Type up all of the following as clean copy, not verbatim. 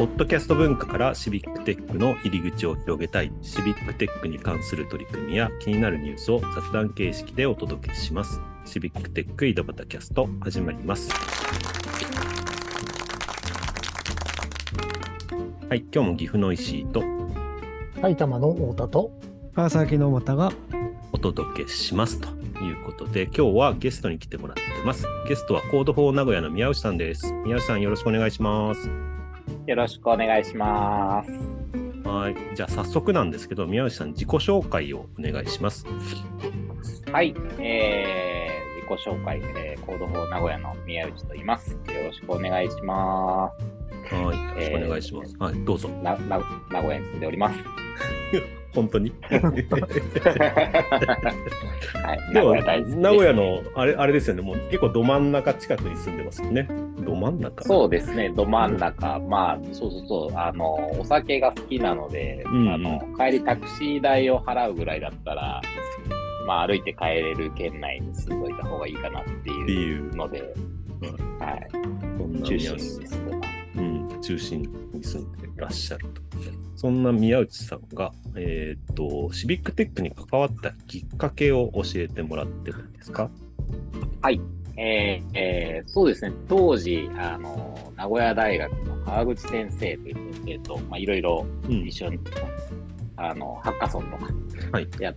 ポッドキャスト文化からシビックテックの入り口を広げたい、シビックテックに関する取り組みや気になるニュースを雑談形式でお届けします。シビックテック井戸端キャスト始まります。はい、今日も岐阜の石井と埼玉の太田と川崎の太田がお届けしますということで、今日はゲストに来てもらってます。ゲストはCode for 名古屋の宮内さんです。宮内さん、よろしくお願いします。よろしくお願いします。はい、じゃあ早速なんですけど、宮内さん、自己紹介をお願いします。はい、自己紹介、Code for 名古屋の宮内と言います。よろしくお願いします。はい、よろしくお願いします。はい、どうぞ。名古屋に住んでおります本当にはい、でも名古屋のあれですよね、もう結構ど真ん中近くに住んでますよね。ど真ん中、そうですね、ど真ん中、まあそうお酒が好きなので、帰りタクシー代を払うぐらいだったら、まあ歩いて帰れる圏内に住んどいた方がいいかなっていうので、はい、中心に住んでます。中心に住んでいらっしゃると。そんな宮内さんが、シビックテックに関わったきっかけを教えてもらってるんですか？はい、そうですね、当時名古屋大学の川口先生という先生と、いろいろ一緒に、ハッカソンとかやっ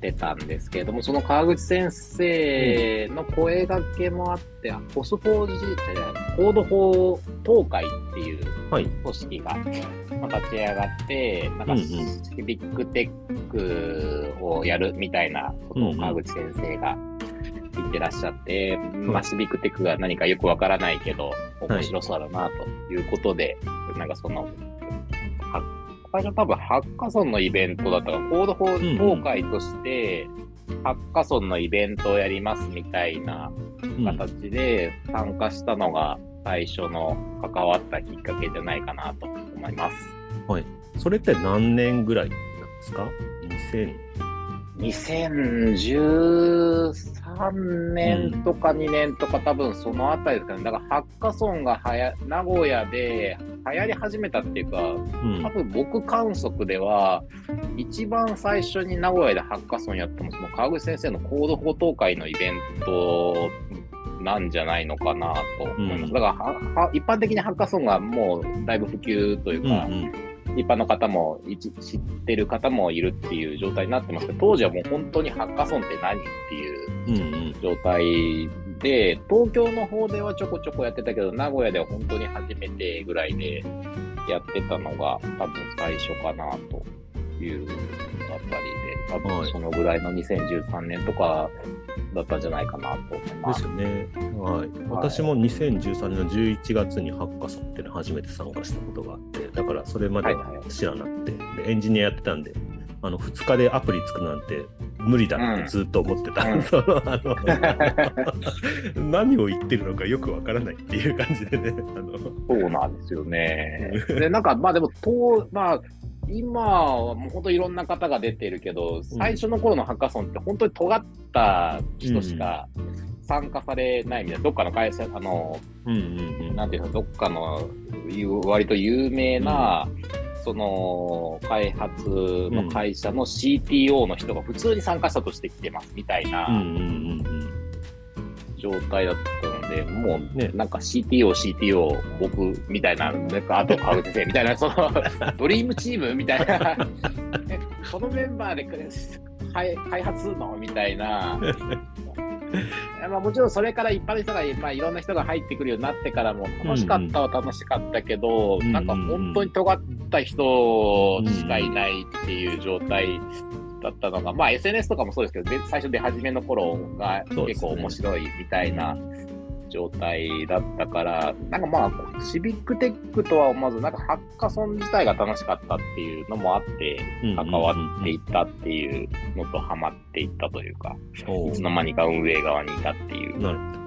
てたんですけれども、その川口先生の声がけもあって、コスフォージーって、Code for 東海っていう組織が、立ち上がって、シビックテックをやるみたいなことを川口先生が言ってらっしゃって、シビックテックが何かよくわからないけど、面白そうだなということで、なんかその、最初多分ハッカソンのイベントだったから、Code for 東海として、ハッカソンのイベントをやりますみたいな形で参加したのが、最初の関わったきっかけじゃないかなと思います。はい。それって何年ぐらいなんですか？2013年とか2年とか、多分そのあたりですかね。だからハッカソンが名古屋で流行り始めたっていうか、多分僕観測では一番最初に名古屋でハッカソンやったの、その川口先生のCode for 東海のイベントなんじゃないのかなと思います。だから一般的にハッカソンがもうだいぶ普及というか、一般の方も知ってる方もいるっていう状態になってますけど、当時はもう本当にハッカソンって何っていう状態で、東京の方ではちょこちょこやってたけど、名古屋では本当に初めてぐらいでやってたのが多分最初かなというあたりで、多分そのぐらいの2013年とかだったんじゃないかなと思います。ですよね。はい。私も2013年の11月にハッカソンっていうの初めて参加したことがあって、だからそれまでは知らなくて、でエンジニアやってたんで、2日でアプリ作るなんて無理だってずっと思ってた。何を言ってるのかよくわからないっていう感じでね。そうなんですよね。で、なんかまあでも今はもう本当にいろんな方が出てるけど、最初の頃のハッカソンって本当に尖った人しか参加されないみたいな、どっかの会社、なんていうの、どっかの割と有名な、その開発の会社の CTO の人が普通に参加者として来てますみたいな状態だったので、もうね、なんか CTO 僕みたいな、なんかあと川口先生みたいな、そのドリームチームみたいなこのメンバーで開発するのみたいなもちろんそれから一般の人が、いろんな人が入ってくるようになってからも楽しかったは楽しかったけど、なんか本当に尖った人しかいないっていう状態だったのが、SNS とかもそうですけど、最初出始めの頃が結構面白いみたいな状態だったから、なんかシビックテックとは思わず、なんかハッカソン自体が楽しかったっていうのもあって、関わっていったっていうのとハマっていったというか、いつの間にか運営側にいたっていう。なるほど。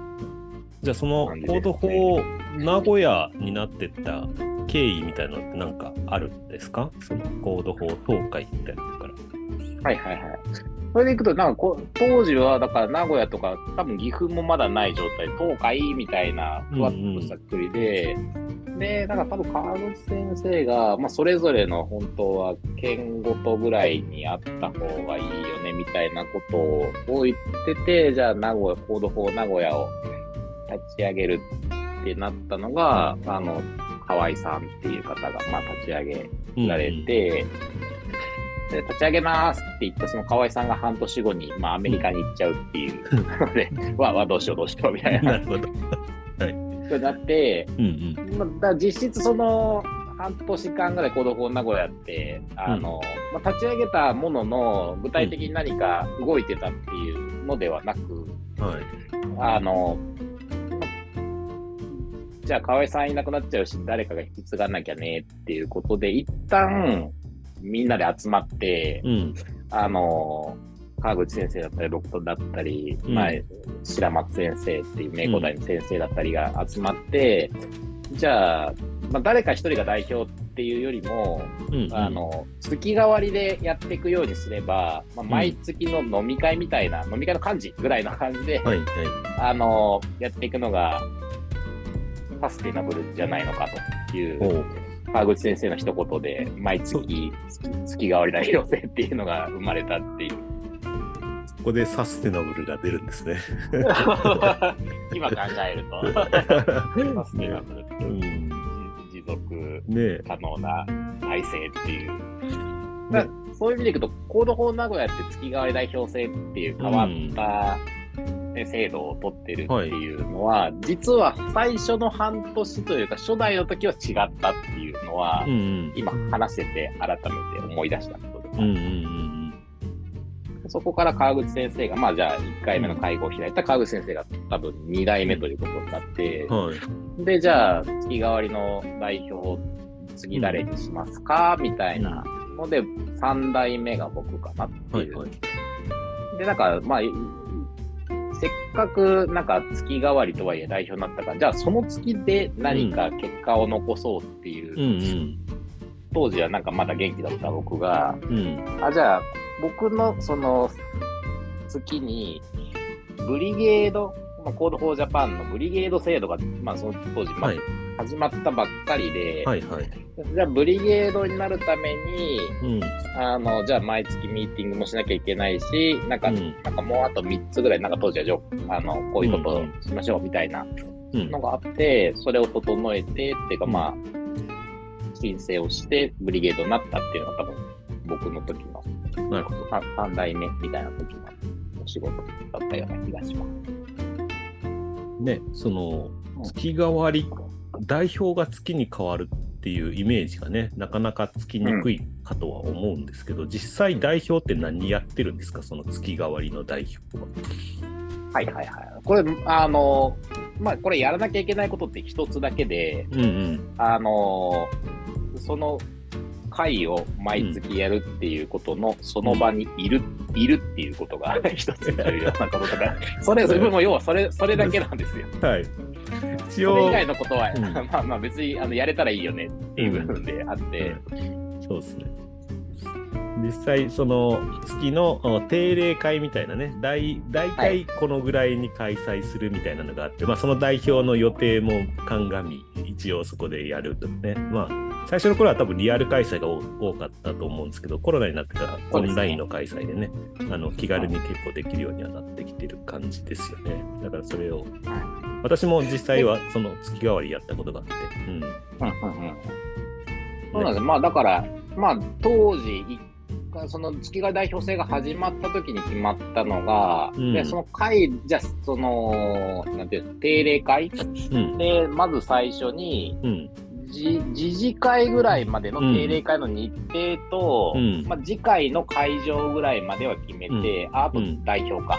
じゃあそのCode for名古屋になってった経緯みたいなのって何かあるんですか？そのCode for東海みたいなのから。はいはいはい。それでいくと、なんか当時はだから名古屋とか多分岐阜もまだない状態、東海みたいなふわっとしたくくりで、で、だから多分川口先生が、まあ、それぞれの本当は県ごとぐらいにあった方がいいよねみたいなことを言ってて、じゃあ名古屋コード4名古屋を立ち上げるってなったのが、あの河合さんっていう方が、まあ、立ち上げられて、で立ち上げますって言ったその河合さんが半年後に、まあ、アメリカに行っちゃうっていうのでわどうしようみたいなことになって、まあ、実質その半年間ぐらいCode for 名古屋ってまあ、立ち上げたものの具体的に何か動いてたっていうのではなく、じゃあ河合さんいなくなっちゃうし誰かが引き継がなきゃねっていうことで一旦みんなで集まって、川口先生だったり僕とだったり、白松先生っていう名古大の先生だったりが集まって、じゃあ、まあ、誰か一人が代表っていうよりも、月替わりでやっていくようにすれば、まあ、毎月の飲み会みたいな、飲み会の感じぐらいの感じで、やっていくのがサステナブルじゃないのかという川口先生の一言で、毎月月替わり代表制っていうのが生まれたっていう。ここでサステナブルが出るんですね今考えるとサステナブルって持続可能な体制っていう、だそういう意味でいくとCode for 名古屋って月替わり代表制っていう変わった、制度を取ってるっていうのは、実は最初の半年というか初代の時は違ったっていうのは、今話してて改めて思い出したことです。そこから川口先生が、まあじゃあ1回目の会合を開いた川口先生が多分2代目ということになって、でじゃあ月替わりの代表次誰にしますか、みたいなので3代目が僕かなっていう。でなんかまあせっかくなんか月替わりとはいえ代表になったから、じゃあその月で何か結果を残そうっていう、当時はなんかまだ元気だった僕が、じゃあ僕のその月にブリゲード、まあ、Code for Japan のブリゲード制度が、まあ、その当時まあ始まったばっかりで、じゃあブリゲードになるために、じゃあ毎月ミーティングもしなきゃいけないし、なんかもうあと3つぐらいなんか当時はこういうことをしましょうみたいなのがあって、それを整えてっていうか、まあ申請をしてブリゲードになったっていうのが多分僕の時の3代目みたいな時のお仕事だったような気がします。ね、その月替わり、代表が月に変わるっていうイメージがね、なかなかつきにくいかとは思うんですけど、実際代表って何やってるんですか、その月替わりの代表は。これまあこれやらなきゃいけないことって一つだけで、その会を毎月やるっていうことの、その場にいるっていうことが一つになるようなこととか、それも要はそれだけなんですよ。一応それ以外のことは、まあ別にやれたらいいよねっていう部分であって、そうですね。実際その月の定例会みたいなね、大体このぐらいに開催するみたいなのがあって、まあその代表の予定も鑑み一応そこでやるとね、まあ最初の頃は多分リアル開催が多かったと思うんですけど、コロナになってからオンラインの開催でね、気軽に結構できるようにはなってきてる感じですよね。だからそれを私も実際はその月替わりやったことがあって、そうなんです。まあだからまあ当時その月替代表制が始まった時に決まったのが、でその会、じゃあそのなんていう定例会、でまず最初に、次次会ぐらいまでの定例会の日程と、まあ、次回の会場ぐらいまでは決めて、あと代表か、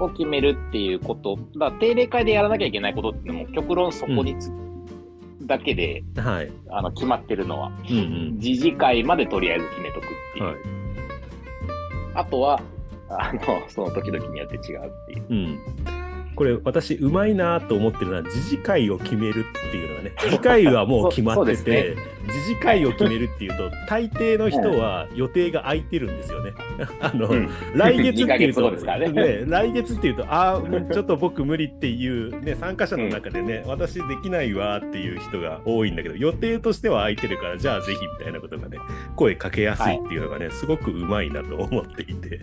を決めるっていうこと。だから定例会でやらなきゃいけないことってもう極論そこにだけで、決まってるのは、次次会までとりあえず決めとくっていう、あとはその時々によって違うっていう、これ私うまいなと思ってるのは自治会を決めるっていうのがね、自治会はもう決まってて、ね、自治会を決めるっていうと大抵の人は予定が空いてるんですよね。うん、来月っていうと、ね、来月っていうとあーちょっと僕無理っていう、ね、参加者の中でね、うん、私できないわっていう人が多いんだけど、予定としては空いてるからじゃあぜひみたいなことがね、声かけやすいっていうのがね、はい、すごくうまいなと思っていて、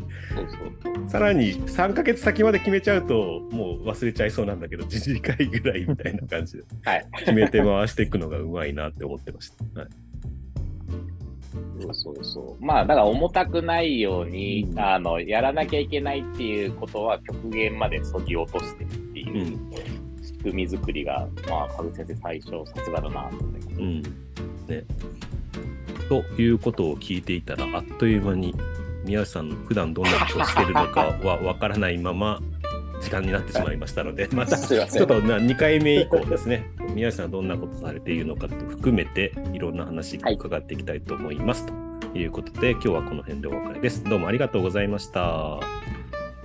そうさらに3ヶ月先まで決めちゃうともう忘れちゃいそうなんだけど、自治会ぐらいみたいな感じで決めて回していくのがうまいなって思ってました、はい、そうまあだから重たくないように、うん、やらなきゃいけないっていうことは極限までそぎ落としてっていう仕組み作りが、まあかぐ先生最初さすがだなと思って、うんね、ということを聞いていたらあっという間に宮内さんの普段どんなことをしてるのかはわからないまま時間になってしまいましたので、またちょっと2回目以降ですね、宮内さんはどんなことされているのかと含めていろんな話伺っていきたいと思います、はい、ということで今日はこの辺でお別れです。どうもありがとうございました。あ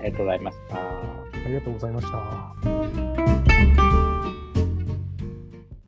りがとうございました。ありがとうございました。